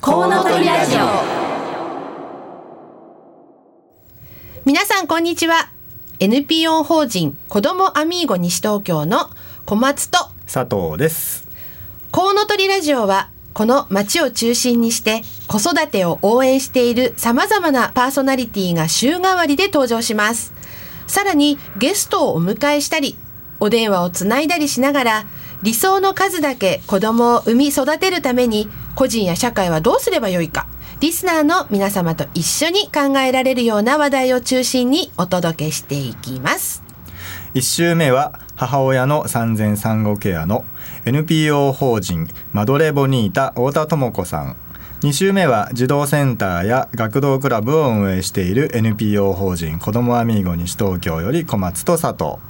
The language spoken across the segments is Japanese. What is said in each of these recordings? コウノトリラジオ。皆さんこんにちは。 NPO 法人子どもアミーゴ西東京の小松と佐藤です。コウノトリラジオはこの町を中心にして子育てを応援しているさまざまなパーソナリティが週替わりで登場します。さらにゲストをお迎えしたりお電話をつないだりしながら理想の数だけ子供を産み育てるために個人や社会はどうすればよいか、リスナーの皆様と一緒に考えられるような話題を中心にお届けしていきます。1週目は母親の産前産後ケアの NPO 法人マドレボニータ太田智子さん。2週目は児童センターや学童クラブを運営している NPO 法人子どもアミーゴ西東京より小松と佐藤。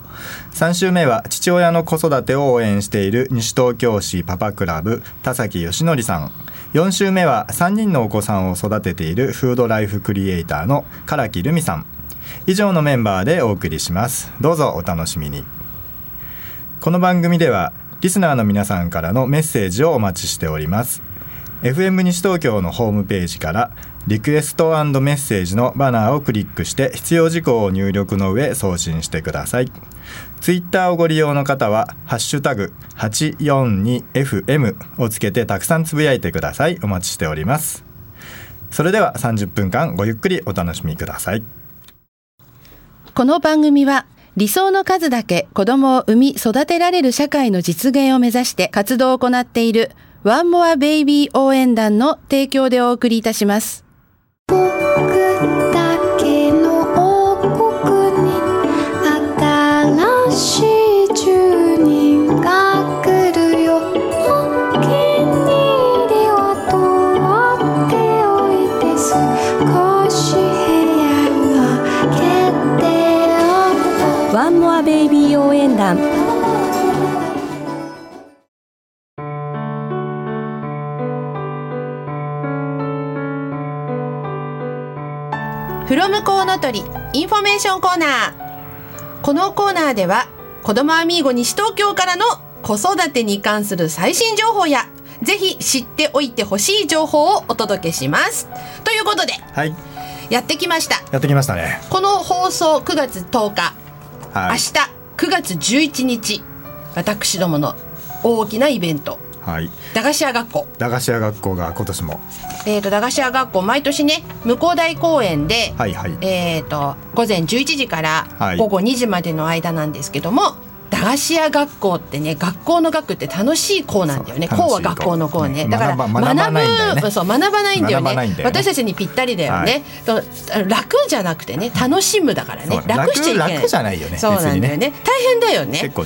3週目は父親の子育てを応援している西東京市パパクラブ田崎義則さん。4週目は3人のお子さんを育てているフードライフクリエイターの唐木留美さん。以上のメンバーでお送りします。どうぞお楽しみに。この番組ではリスナーの皆さんからのメッセージをお待ちしております。 FM 西東京のホームページからリクエスト&メッセージのバナーをクリックして必要事項を入力の上送信してください。ツイッターをご利用の方はハッシュタグ 842FM をつけてたくさんつぶやいてください。お待ちしております。それでは30分間ごゆっくりお楽しみください。この番組は理想の数だけ子供を産み育てられる社会の実現を目指して活動を行っているワンモアベイビー応援団の提供でお送りいたします。ワンモアベイビー応援団。フロムコウノトリインフォメーションコーナー。このコーナーでは子どもアミーゴ西東京からの子育てに関する最新情報やぜひ知っておいてほしい情報をお届けしますということで、はい、やってきました。やってきましたね。この放送9月10日明日9月11日私どもの大きなイベント、はい、駄菓子屋学校。駄菓子屋学校が今年も、駄菓子屋学校毎年ね向台公園で、はいはい、午前11時から午後2時までの間なんですけども、はい、駄菓子屋学校ってね学校の学って楽しい校なんだよね。校は学校の校ね、だから学ばないんだよね。私たちにぴったりだよね、はい、楽じゃなくてね楽しむだからね、楽しちゃいけない。楽じゃないよね。そうなんだよね。大変だよね。結構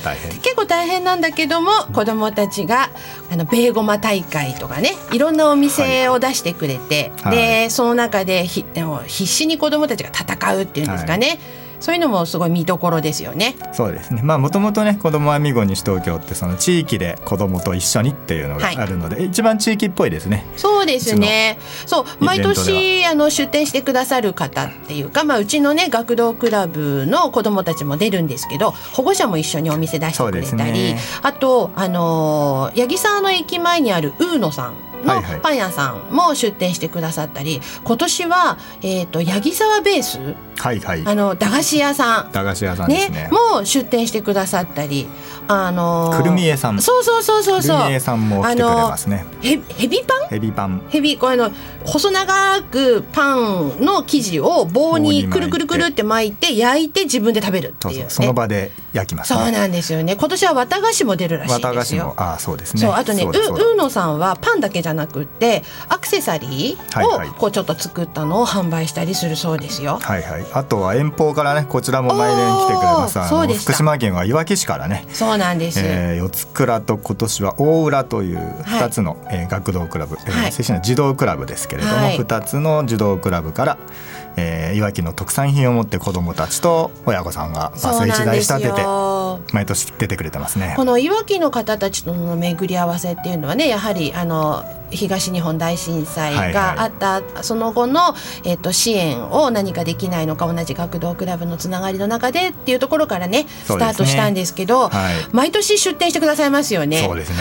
大変なんだけども、子どもたちがベーゴマ大会とかねいろんなお店を出してくれて、はい、でその中で必死に子どもたちが戦うっていうんですかね、はい、そういうのもすごい見どころですよね。そうですね。もともとね子どもアミーゴ西東京ってその地域で子どもと一緒にっていうのがあるので、はい、一番地域っぽいですね。そうですね。そう毎年出展してくださる方っていうか、うちのね学童クラブの子どもたちも出るんですけど保護者も一緒にお店出してくれたり、ね、あと八木沢の駅前にあるウーノさんのパン屋さんも出店してくださったり、はいはい、今年は、八木沢ベース、はいはい、駄菓子屋さん、駄菓子屋さんですね、も出店してくださったり、くるみえさん、そうくるみえさんも来てくれますね。ヘビパン細長くパンの生地を棒にくるくるくるって巻いて焼いて自分で食べるっていう、ね、その場で焼きますね。そうなんですよね。今年は綿菓子も出るらしいですよ。あとねうのさんはパンだけじゃなくってアクセサリーをこうちょっと作ったのを販売したりするそうですよ、はいはい、あとは遠方からねこちらも毎年来てくれます福島県はいわき市からね。そうなんです、四つ倉と今年は大浦という2つの、はい、学童クラブ、正式な児童クラブですけれども、はい、2つの児童クラブから、いわきの特産品を持って子どもたちと親御さんがバス1台仕立てて毎年出てくれてますね。このいわきの方たちとの巡り合わせっていうのはねやはり東日本大震災があった、はいはい、その後の、支援を何かできないののか同じ学童クラブのつながりの中でっていうところからねスタートしたんですけど、はい、毎年出店してくださいますよね。そうですね。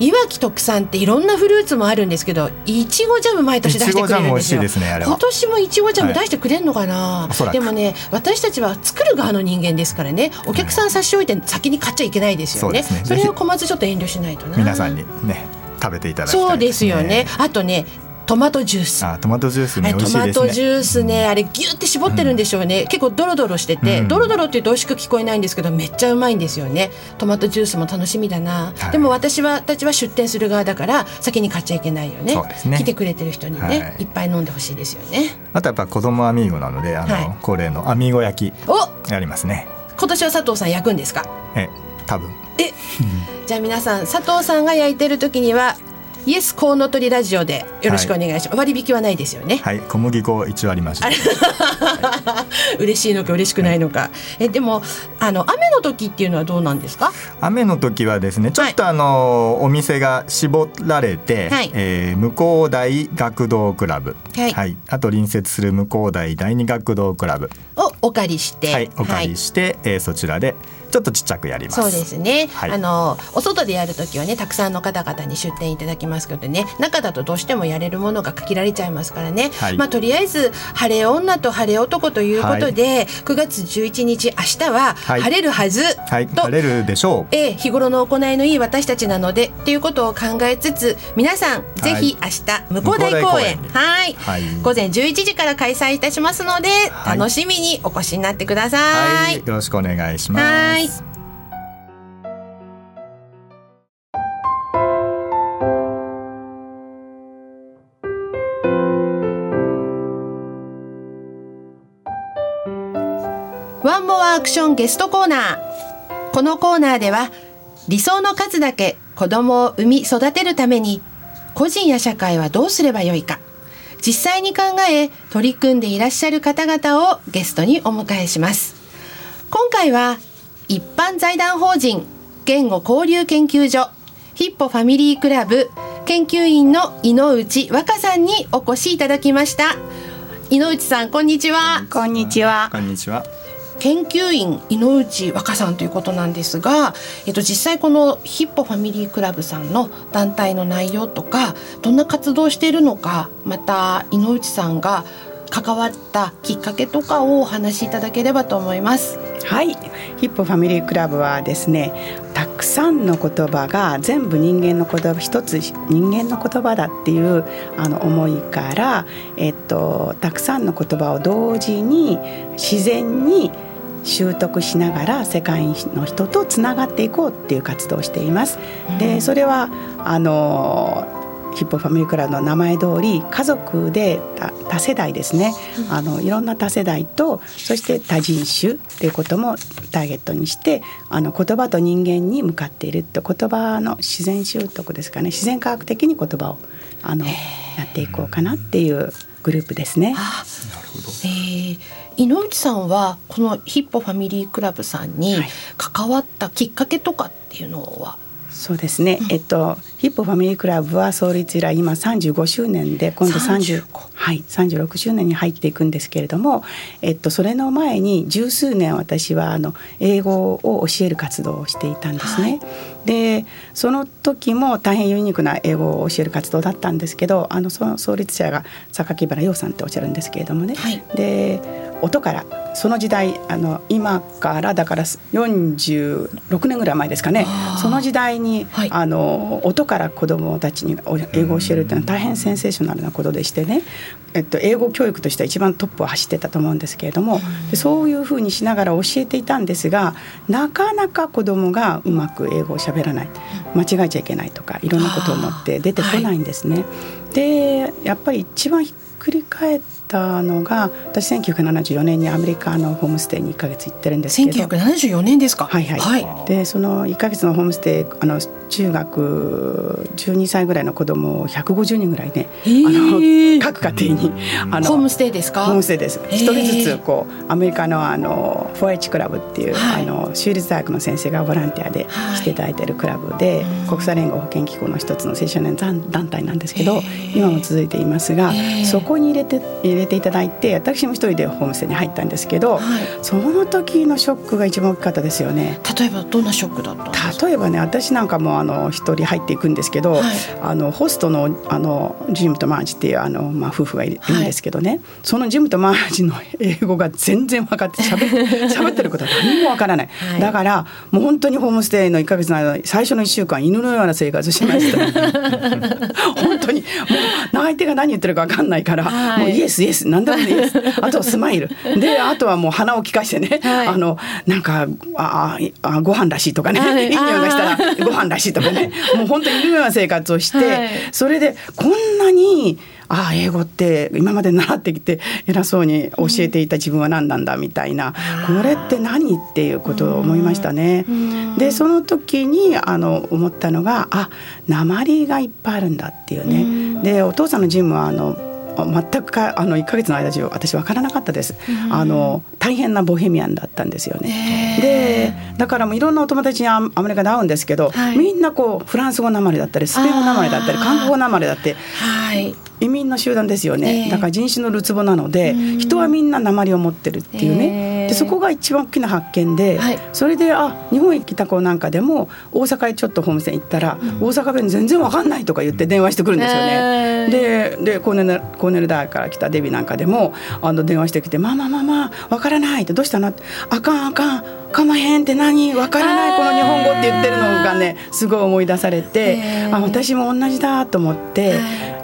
いわき特産っていろんなフルーツもあるんですけど、いちごジャム毎年出してくれるんですよ。いちごジャム美味しいですね。あれは今年もいちごジャム出してくれるのかな、はい、でもね私たちは作る側の人間ですからね、お客さん差し置いて先に買っちゃいけないですよね、うん、そうですね。それをまずちょっと遠慮しないとな。皆さんにね食べていただきたいですね。そうですよね。あとねトマトジュース。あ、トマトジュースね、美味しいですね。トマトジュースね、あれギュって絞ってるんでしょうね、うん、結構ドロドロしてて、うん、ドロドロって言うと美味しく聞こえないんですけどめっちゃうまいんですよね。トマトジュースも楽しみだな、はい、でも私たちは出店する側だから先に買っちゃいけないよね。そうですね。来てくれてる人にね、はい、いっぱい飲んでほしいですよね。あとやっぱ子供アミーゴなのではい、恒例のアミーゴ焼きやりますね。今年は佐藤さん焼くんですか？多分。じゃあ皆さん佐藤さんが焼いてる時にはイエスコウノトリラジオでよろしくお願いします、はい、割引はないですよね。はい、小麦粉1割増し、はい、嬉しいのか嬉しくないのか、はい、でも雨の時っていうのはどうなんですか？雨の時はですねちょっとはい、お店が絞られて、はい、向こう大学童クラブ、はいはい、あと隣接する向こう大第二学童クラブをお借りして、はい、お借りして、はい、そちらでちょっとちっちゃくやります。そうですね、はい、お外でやるときはねたくさんの方々に出店いただきますけどね、中だとどうしてもやれるものが限られちゃいますからね、はい、とりあえず晴れ女と晴れ男ということで、はい、9月11日明日は晴れるはず、はいはい、晴れるでしょう、日頃の行いのいい私たちなのでっていうことを考えつつ、皆さんぜひ明日、はい、向こう大公園、はい、はい、午前11時から開催いたしますので、はい、楽しみにお越しになってください、はい、よろしくお願いします。はい、ワンモアアクションゲストコーナー。このコーナーでは理想の数だけ子供を産み育てるために個人や社会はどうすればよいか、実際に考え取り組んでいらっしゃる方々をゲストにお迎えします。今回は一般財団法人言語交流研究所ヒッポファミリークラブ研究員の井内和香さんにお越しいただきました。井内さんこんにちは。こんにちは。こんにちは。研究員井内和香さんということなんですが、実際このヒッポファミリークラブさんの団体の内容とかどんな活動をしているのか、また井内さんが関わったきっかけとかをお話しいただければと思います。はい、ヒッポファミリークラブはですね、たくさんの言葉が全部人間の言葉、一つ人間の言葉だっていう思いから、たくさんの言葉を同時に自然に習得しながら世界の人とつながっていこうっていう活動をしています、うん、でそれはヒッポファミリークラブの名前通り家族で多世代ですね、いろんな多世代とそして多人種ということもターゲットにして言葉と人間に向かっていると、言葉の自然習得ですかね、自然科学的に言葉をやっていこうかなっていうグループですね。あ、なるほど。井内さんはこのヒッポファミリークラブさんに関わったきっかけとかっていうのは？そうですね、ヒッポファミリークラブは創立以来今35周年で今度はい、36周年に入っていくんですけれども、それの前に十数年私は英語を教える活動をしていたんですね、はい、でその時も大変ユニークな英語を教える活動だったんですけど、その創立者が榊原洋さんっておっしゃるんですけれどもね、はい、で音からその時代今からだから46年ぐらい前ですかね、その時代に、はい、音から子どもたちに英語を教えるっていうのは大変センセーショナルなことでしてね、英語教育としては一番トップを走ってたと思うんですけれども、でそういうふうにしながら教えていたんですが、なかなか子どもがうまく英語を喋らない、間違えちゃいけないとかいろんなことを思って出てこないんですね、はい、でやっぱり一番ひっくり返ってのが私1974年にアメリカのホームステイに1ヶ月行ってるんですけど。1974年ですか？はいはい、はい、でその1ヶ月のホームステイ中学12歳ぐらいの子供を150人ぐらいね、各家庭にホームステイですか？ホームステイです。一人ずつこうアメリカの4H クラブっていう、はい、州立大学の先生がボランティアでしていただいているクラブで、はい、国際連合保健機構の一つの青少年団体なんですけど今も続いていますが、そこに入れていただいて、私も一人でホームステイに入ったんですけど、はい、その時のショックが一番大きかったですよね。例えばどんなショックだったんですか？例えばね、私なんかも一人入っていくんですけど、はい、ホストの、ジムとマージっていう夫婦がいるんですけどね、はい、そのジムとマージの英語が全然分かって喋ってることは何も分からない、はい、だからもう本当にホームステイの1ヶ月の間最初の1週間犬のような生活しました本当にもう相手が何言ってるか分かんないから、はい、もうイエスイエス何でもイエスあとスマイルで、あとはもう鼻を利かしてね、はい、なんかご飯らしいとかね、はい、いい匂いがしたらご飯らしいとかね、もう本当にいるような生活をして、はい、それでこんなに英語って今まで習ってきて偉そうに教えていた自分は何なんだみたいな、これって何っていうことを思いましたね。でその時に思ったのが鉛がいっぱいあるんだっていうね。でお父さんのジムは全く1ヶ月の間中私分からなかったです。大変なボヘミアンだったんですよね。でだからもういろんなお友達にアメリカで会うんですけど、はい、みんなこうフランス語なまりだったりスペイン語なまりだったり韓国語なまりだって、はい、移民の集団ですよね、だから人種のるつぼなので人はみんななまりを持ってるっていうね、でそこが一番大きな発見で、はい、それで日本へ来た子なんかでも大阪へちょっとホームセン行ったら、うん、大阪弁全然わかんないとか言って電話してくるんですよね、でコーネル大学から来たデビなんかでも電話してきてママわからないってどうしたのってあかんかまへんって何わからないこの日本語って言ってるのがねすごい思い出されて、私も同じだと思って、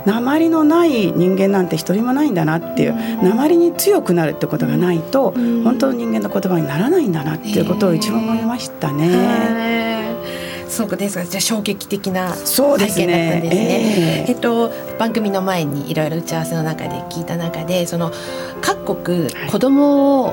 鉛のない人間なんて一人もないんだなっていう、鉛に強くなるってことがないと本当の人間の言葉にならないんだなっていうことを一番思いましたね、そうですが、じゃあ衝撃的な体験だったんですね。番組の前にいろいろ打ち合わせの中で聞いた中でその各国子供を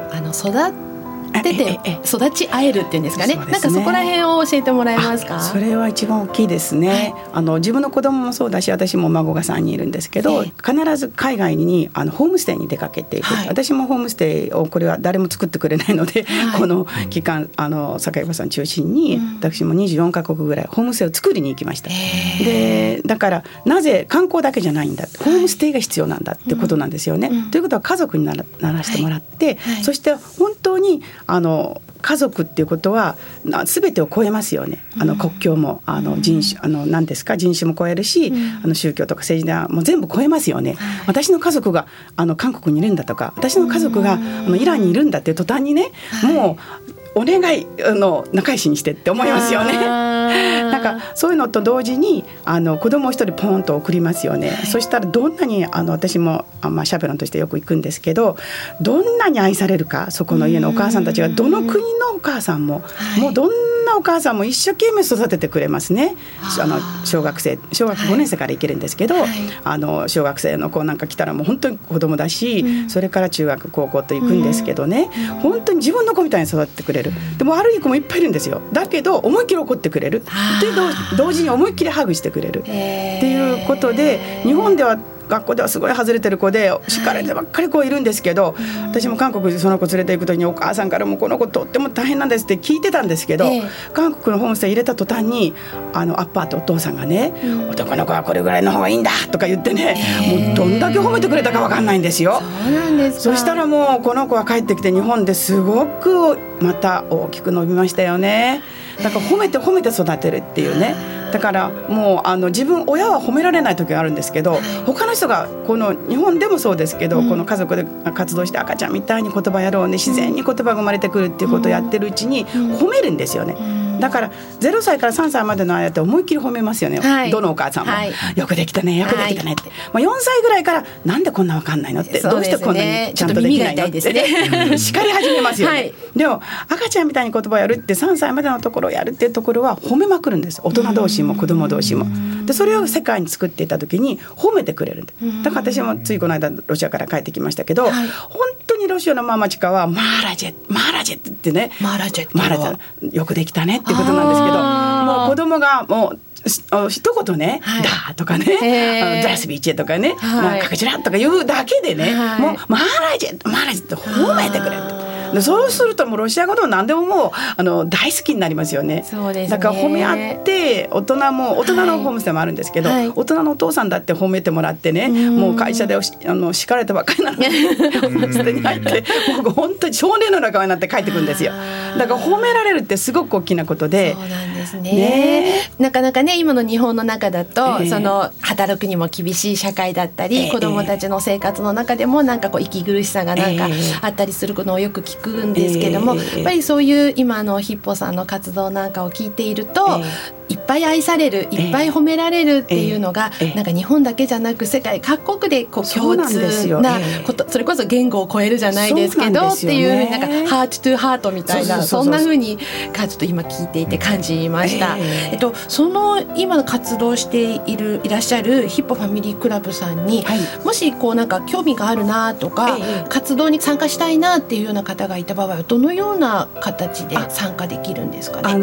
育ち合えるっていうんですかね、なんかそこら辺を教えてもらえますか？それは一番大きいですね、はい、自分の子供もそうだし私も孫が3人いるんですけど、必ず海外にホームステイに出かけていく、はい、私もホームステイをこれは誰も作ってくれないので、はい、この期間坂井場さん中心に、うん、私も24カ国ぐらいホームステイを作りに行きました、でだからなぜ観光だけじゃないんだ、ホームステイが必要なんだってことなんですよね、ということは家族にならしてもらって、はいはい、そして本当に家族っていうことは全てを超えますよね。国境も人種も超えるし、宗教とか政治団も全部超えますよね、はい、私の家族が韓国にいるんだとか私の家族がイランにいるんだっていう途端にね、はい、もうお願い仲良しにしてって思いますよねなんかそういうのと同時に子供を一人ポーンと送りますよね、はい、そしたらどんなに私も、シャペロンとしてよく行くんですけど、どんなに愛されるか、そこの家のお母さんたちがどの国のお母さんも、はい、もうどんなお母さんも一生懸命育ててくれますね。小学5年生から行けるんですけど、はい、小学生の子なんか来たらもう本当に子供だし、はい、それから中学高校と行くんですけどね、本当に自分の子みたいに育ててくれる。でも悪い子もいっぱいいるんですよ、だけど思いっきり怒ってくれる、同時に思いっきりハグしてくれるっていうことで、日本では学校ではすごい外れてる子で叱られてばっかり子いるんですけど、私も韓国にその子連れて行くときにお母さんからもこの子とっても大変なんですって聞いてたんですけど、韓国のホームステイ入れた途端にアッパーとお父さんがね、男の子はこれぐらいの方がいいんだとか言ってね、もうどんだけ褒めてくれたか分かんないんですよ。そうなんですか。そしたらもうこの子は帰ってきて日本ですごくまた大きく伸びましたよね。だから褒めて育てるっていうね、だからもう自分親は褒められない時があるんですけど、他の人がこの日本でもそうですけど、この家族で活動して赤ちゃんみたいに言葉やろうね、自然に言葉が生まれてくるっていうことをやってるうちに褒めるんですよね。だから0歳から3歳までの間って思いっきり褒めますよね、はい、どのお母さんも、はい、よくできたねよくできたねって、はい、4歳ぐらいからなんでこんな分かんないのって、どうしてこんなにちゃんとできないのって叱り始めますよね、はい、でも赤ちゃんみたいに言葉をやるって3歳までのところをやるっていうところは褒めまくるんです、大人同士も子供同士も。でそれを世界に作っていた時に褒めてくれるんで、だから私もついこの間ロシアから帰ってきましたけど、はい、本当にロシアのママチカはマーラジェットってね、マーラジェットよくできたねってことなんですけど、もう子供がもう一言ね、はい、だとかね、ドラスビーチェとかね、はい、カカチラとか言うだけでね、はい、もうマーラジェット褒めてくれる。そうするともうロシア語の何でももう大好きになりますよ ね。 そうですね。だから褒め合って大人のホームステイもあるんですけど、はい、大人のお父さんだって褒めてもらってね、もう会社で叱られたばっかりなのにホームステイに入ってもう本当に少年の仲間になって帰ってくるんですよ。だから褒められるってすごく大きなことで、そうなんです ね。なかなかね今の日本の中だと、働くにも厳しい社会だったり、子どもたちの生活の中でもなんかこう息苦しさがなんかあったりするのをよく聞くんですけども、やっぱりそういう今のヒッポさんの活動なんかを聞いていると、いっぱい愛される、いっぱい褒められるっていうのが、なんか日本だけじゃなく世界各国でこう共通なこと、それこそ言語を超えるじゃないですけどっていう風になんかハートトゥーハートみたいな、そんな風にちょっと今聞いていて感じました。その今活動していらっしゃるヒッポファミリークラブさんに、もしこうなんか興味があるなとか活動に参加したいなっていうような方がいた場合はどのような形で参加できるんですかね。イン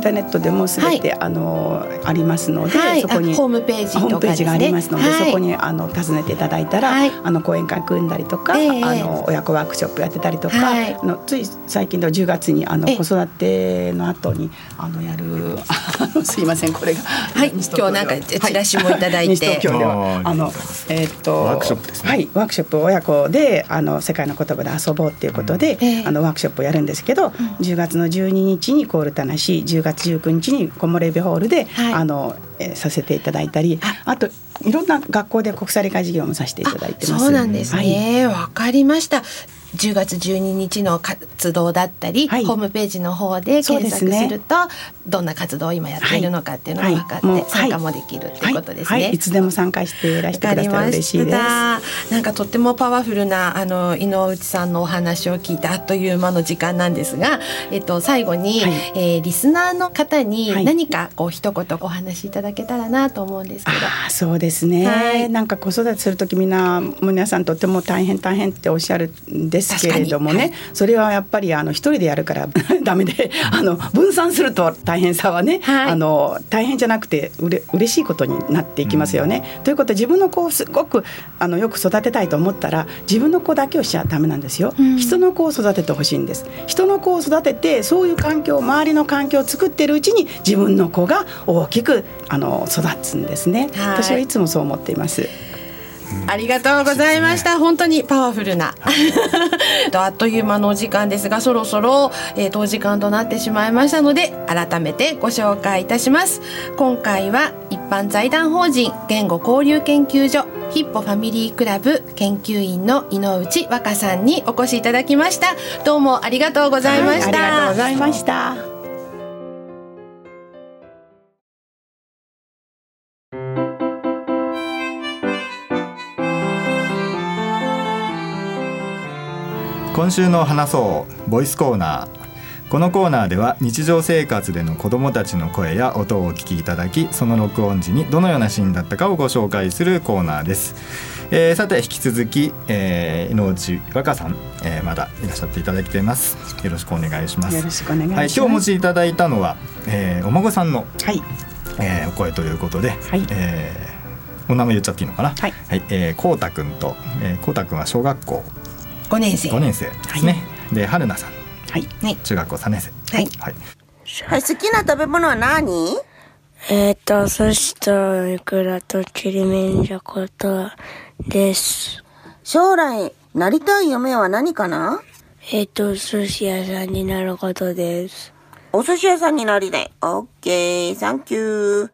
ターネットでもすべて、はい、ありますので、はい、そこにホームページとか、ね、ホームページがありますので、はい、そこに訪ねていただいたら、はい、講演会組んだりとか、親子ワークショップやってたりとか、はい、つい最近の10月に子育ての後にやるすいませんこれが、はい、今日なんかチラシもいただいて、はい、ワークショップですね、はい、ワークショップ親子で世界の言葉で遊ぼうということで、ワークショップをやるんですけど、10月の12日にコールタナシ、10月19日にコモレビホールで、はい、させていただいたり、あといろんな学校で国際理解授業もさせていただいてます。そうなんですね、わ、はい、かりました。10月12日の活動だったり、はい、ホームページの方で検索すると、ね、どんな活動を今やっているのかっていうのが分かって、はい、参加もできるということですね、はいはいはい、いつでも参加していらしてくださったら嬉しいです。なんかとってもパワフルな井内さんのお話を聞いてあっという間の時間なんですが、最後に、はい、リスナーの方に何かこう一言お話しいただけたらなと思うんですけど、はい、あ、そうですね、はい、なんか子育てするとき皆さんとっても大変っておっしゃるんですけれどもね、はい、それはやっぱり一人でやるからダメで分散すると大変さはね、はい、大変じゃなくて嬉しいことになっていきますよね、ということは自分の子をすごくよく育てたいと思ったら自分の子だけをしちゃダメなんですよ、人の子を育ててほしいんです。人の子を育ててそういう環境、周りの環境を作っているうちに自分の子が大きく育つんですね、はい、私はいつもそう思っています。ありがとうございました、ね、本当にパワフルなあっという間のお時間ですが、そろそろ、お時間となってしまいましたので改めてご紹介いたします。今回は一般財団法人言語交流研究所ヒッポファミリークラブ研究員の井内和歌さんにお越しいただきました。どうもありがとうございました、はい、ありがとうございました。今週の話そうボイスコーナー。このコーナーでは日常生活での子どもたちの声や音をお聞きいただき、その録音時にどのようなシーンだったかをご紹介するコーナーです。さて引き続き、井内和歌さん、まだいらっしゃっていただいています。よろしくお願いします。よろしくお願いします、はい、今日お持ちいただいたのは、お孫さんの、はい、お声ということで、はい、お名前言っちゃっていいのかな、はい、はい、こうたくんと、こうたくんは小学校5年生ですね、はい、で春菜さん、はい、中学校3年生、はいはいはい、好きな食べ物は何？寿司とイクラとちりめんじゃことです。将来なりたい夢は何かな？寿司屋さんになることです。お寿司屋さんになりたい。 OK サンキュ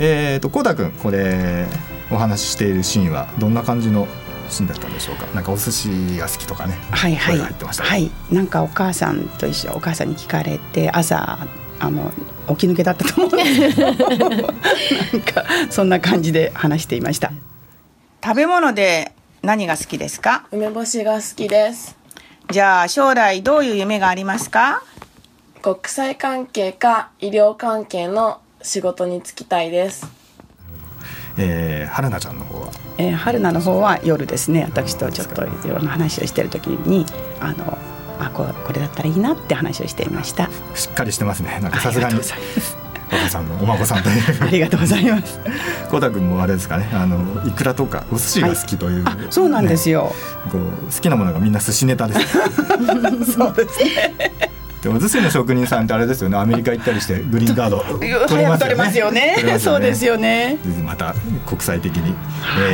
ー。こうたくん、これお話ししているシーンはどんな感じのシーンだったんでしょうか。なんかお寿司が好きとかね、はいはい、入ってました。はい、なんかお母さんと一緒、お母さんに聞かれて朝起き抜けだったと思うんですけどなんかそんな感じで話していました。食べ物で何が好きですか？梅干しが好きです。じゃあ将来どういう夢がありますか？国際関係か医療関係の仕事に就きたいです。春菜ちゃんの方は、春菜の方は夜ですね、私とちょっといろんな話をしている時にこれだったらいいなって話をしていました。しっかりしてますね。なんかさすがにおさんもお孫さんというありがとうございます。小田君もあれですかね、イクラとかお寿司が好きという、ね、はい、そうなんですよ。こう好きなものがみんな寿司ネタですそうですね。でも寿司の職人さんってあれですよね、アメリカ行ったりしてグリーンカード取りますよね。そうですよね。また国際的に、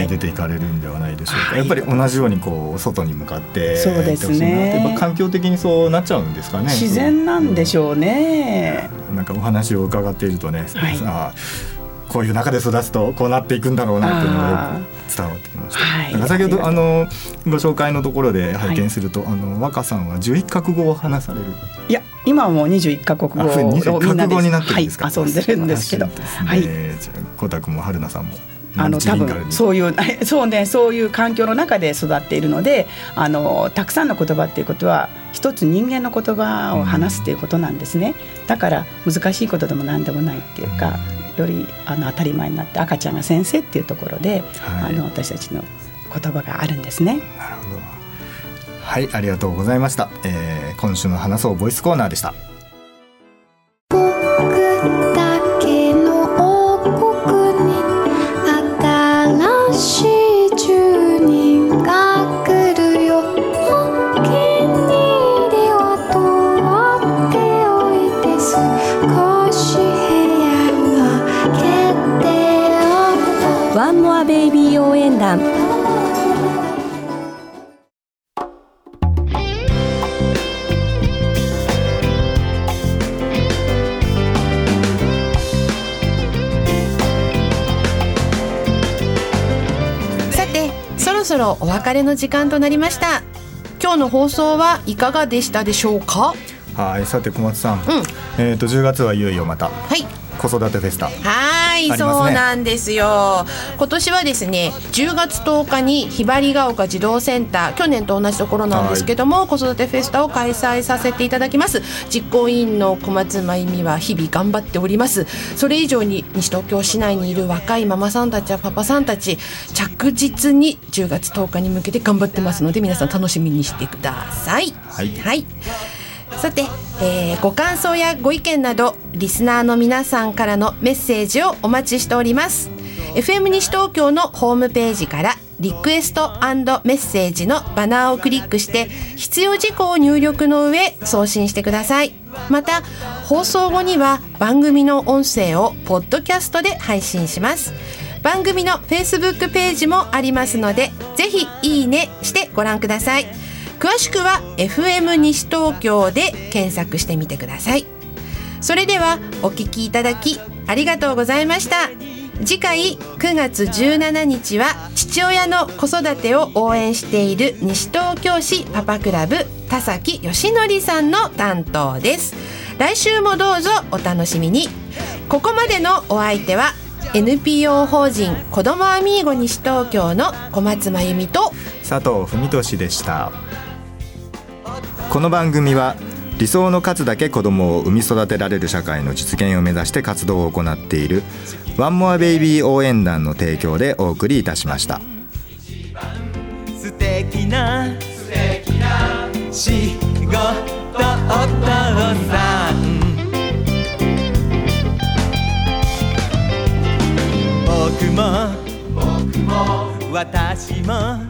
出ていかれるんではないでしょうか、はい、やっぱり同じようにこう外に向かってそうですね、やっぱ環境的にそうなっちゃうんですかね。自然なんでしょうね、うん、なんかお話を伺っているとね、はい、あこういう中で育つとこうなっていくんだろうなというのがよく伝わってきました、はい、先ほどご紹介のところで拝見すると、はい、若さんは11カ国語を話される。いや今はもう21カ国語をみんなで遊んでるんですけど、はい、じゃあ小田君も春菜さんも多分そういう環境の中で育っているので、たくさんの言葉っていうことは一つ人間の言葉を話すということなんですね、うん、だから難しいことでも何でもないっていうか、より当たり前になって赤ちゃんが先生っていうところで、はい、私たちの言葉があるんですね。なるほど、はい、ありがとうございました、今週の話そうボイスコーナーでした。ワンモアベイビー応援団。さて、そろそろお別れの時間となりました。今日の放送はいかがでしたでしょうか。はい、さて小松さん、10月はいよいよまた、はい子育てフェスタ、はい、ね、そうなんですよ。今年はですね10月10日にひばりが丘児童センター、去年と同じところなんですけども、子育てフェスタを開催させていただきます。実行委員の小松真由美は日々頑張っております。それ以上に西東京市内にいる若いママさんたちやパパさんたち、着実に10月10日に向けて頑張ってますので、皆さん楽しみにしてください。はい、はい、さて、ご感想やご意見などリスナーの皆さんからのメッセージをお待ちしております。 FM 西東京のホームページからリクエスト&メッセージのバナーをクリックして必要事項を入力の上送信してください。また放送後には番組の音声をポッドキャストで配信します。番組の Facebook ページもありますので、ぜひいいねしてご覧ください。詳しくは FM 西東京で検索してみてください。それではお聞きいただきありがとうございました。次回9月17日は父親の子育てを応援している西東京市パパクラブ田崎義則さんの担当です。来週もどうぞお楽しみに。ここまでのお相手はNPO 法人子どもアミーゴ西東京の小松真由美と佐藤文俊でした。この番組は理想の数だけ子どもを産み育てられる社会の実現を目指して活動を行っているワンモアベイビー応援団の提供でお送りいたしました。素敵な仕事お父さん、僕も私も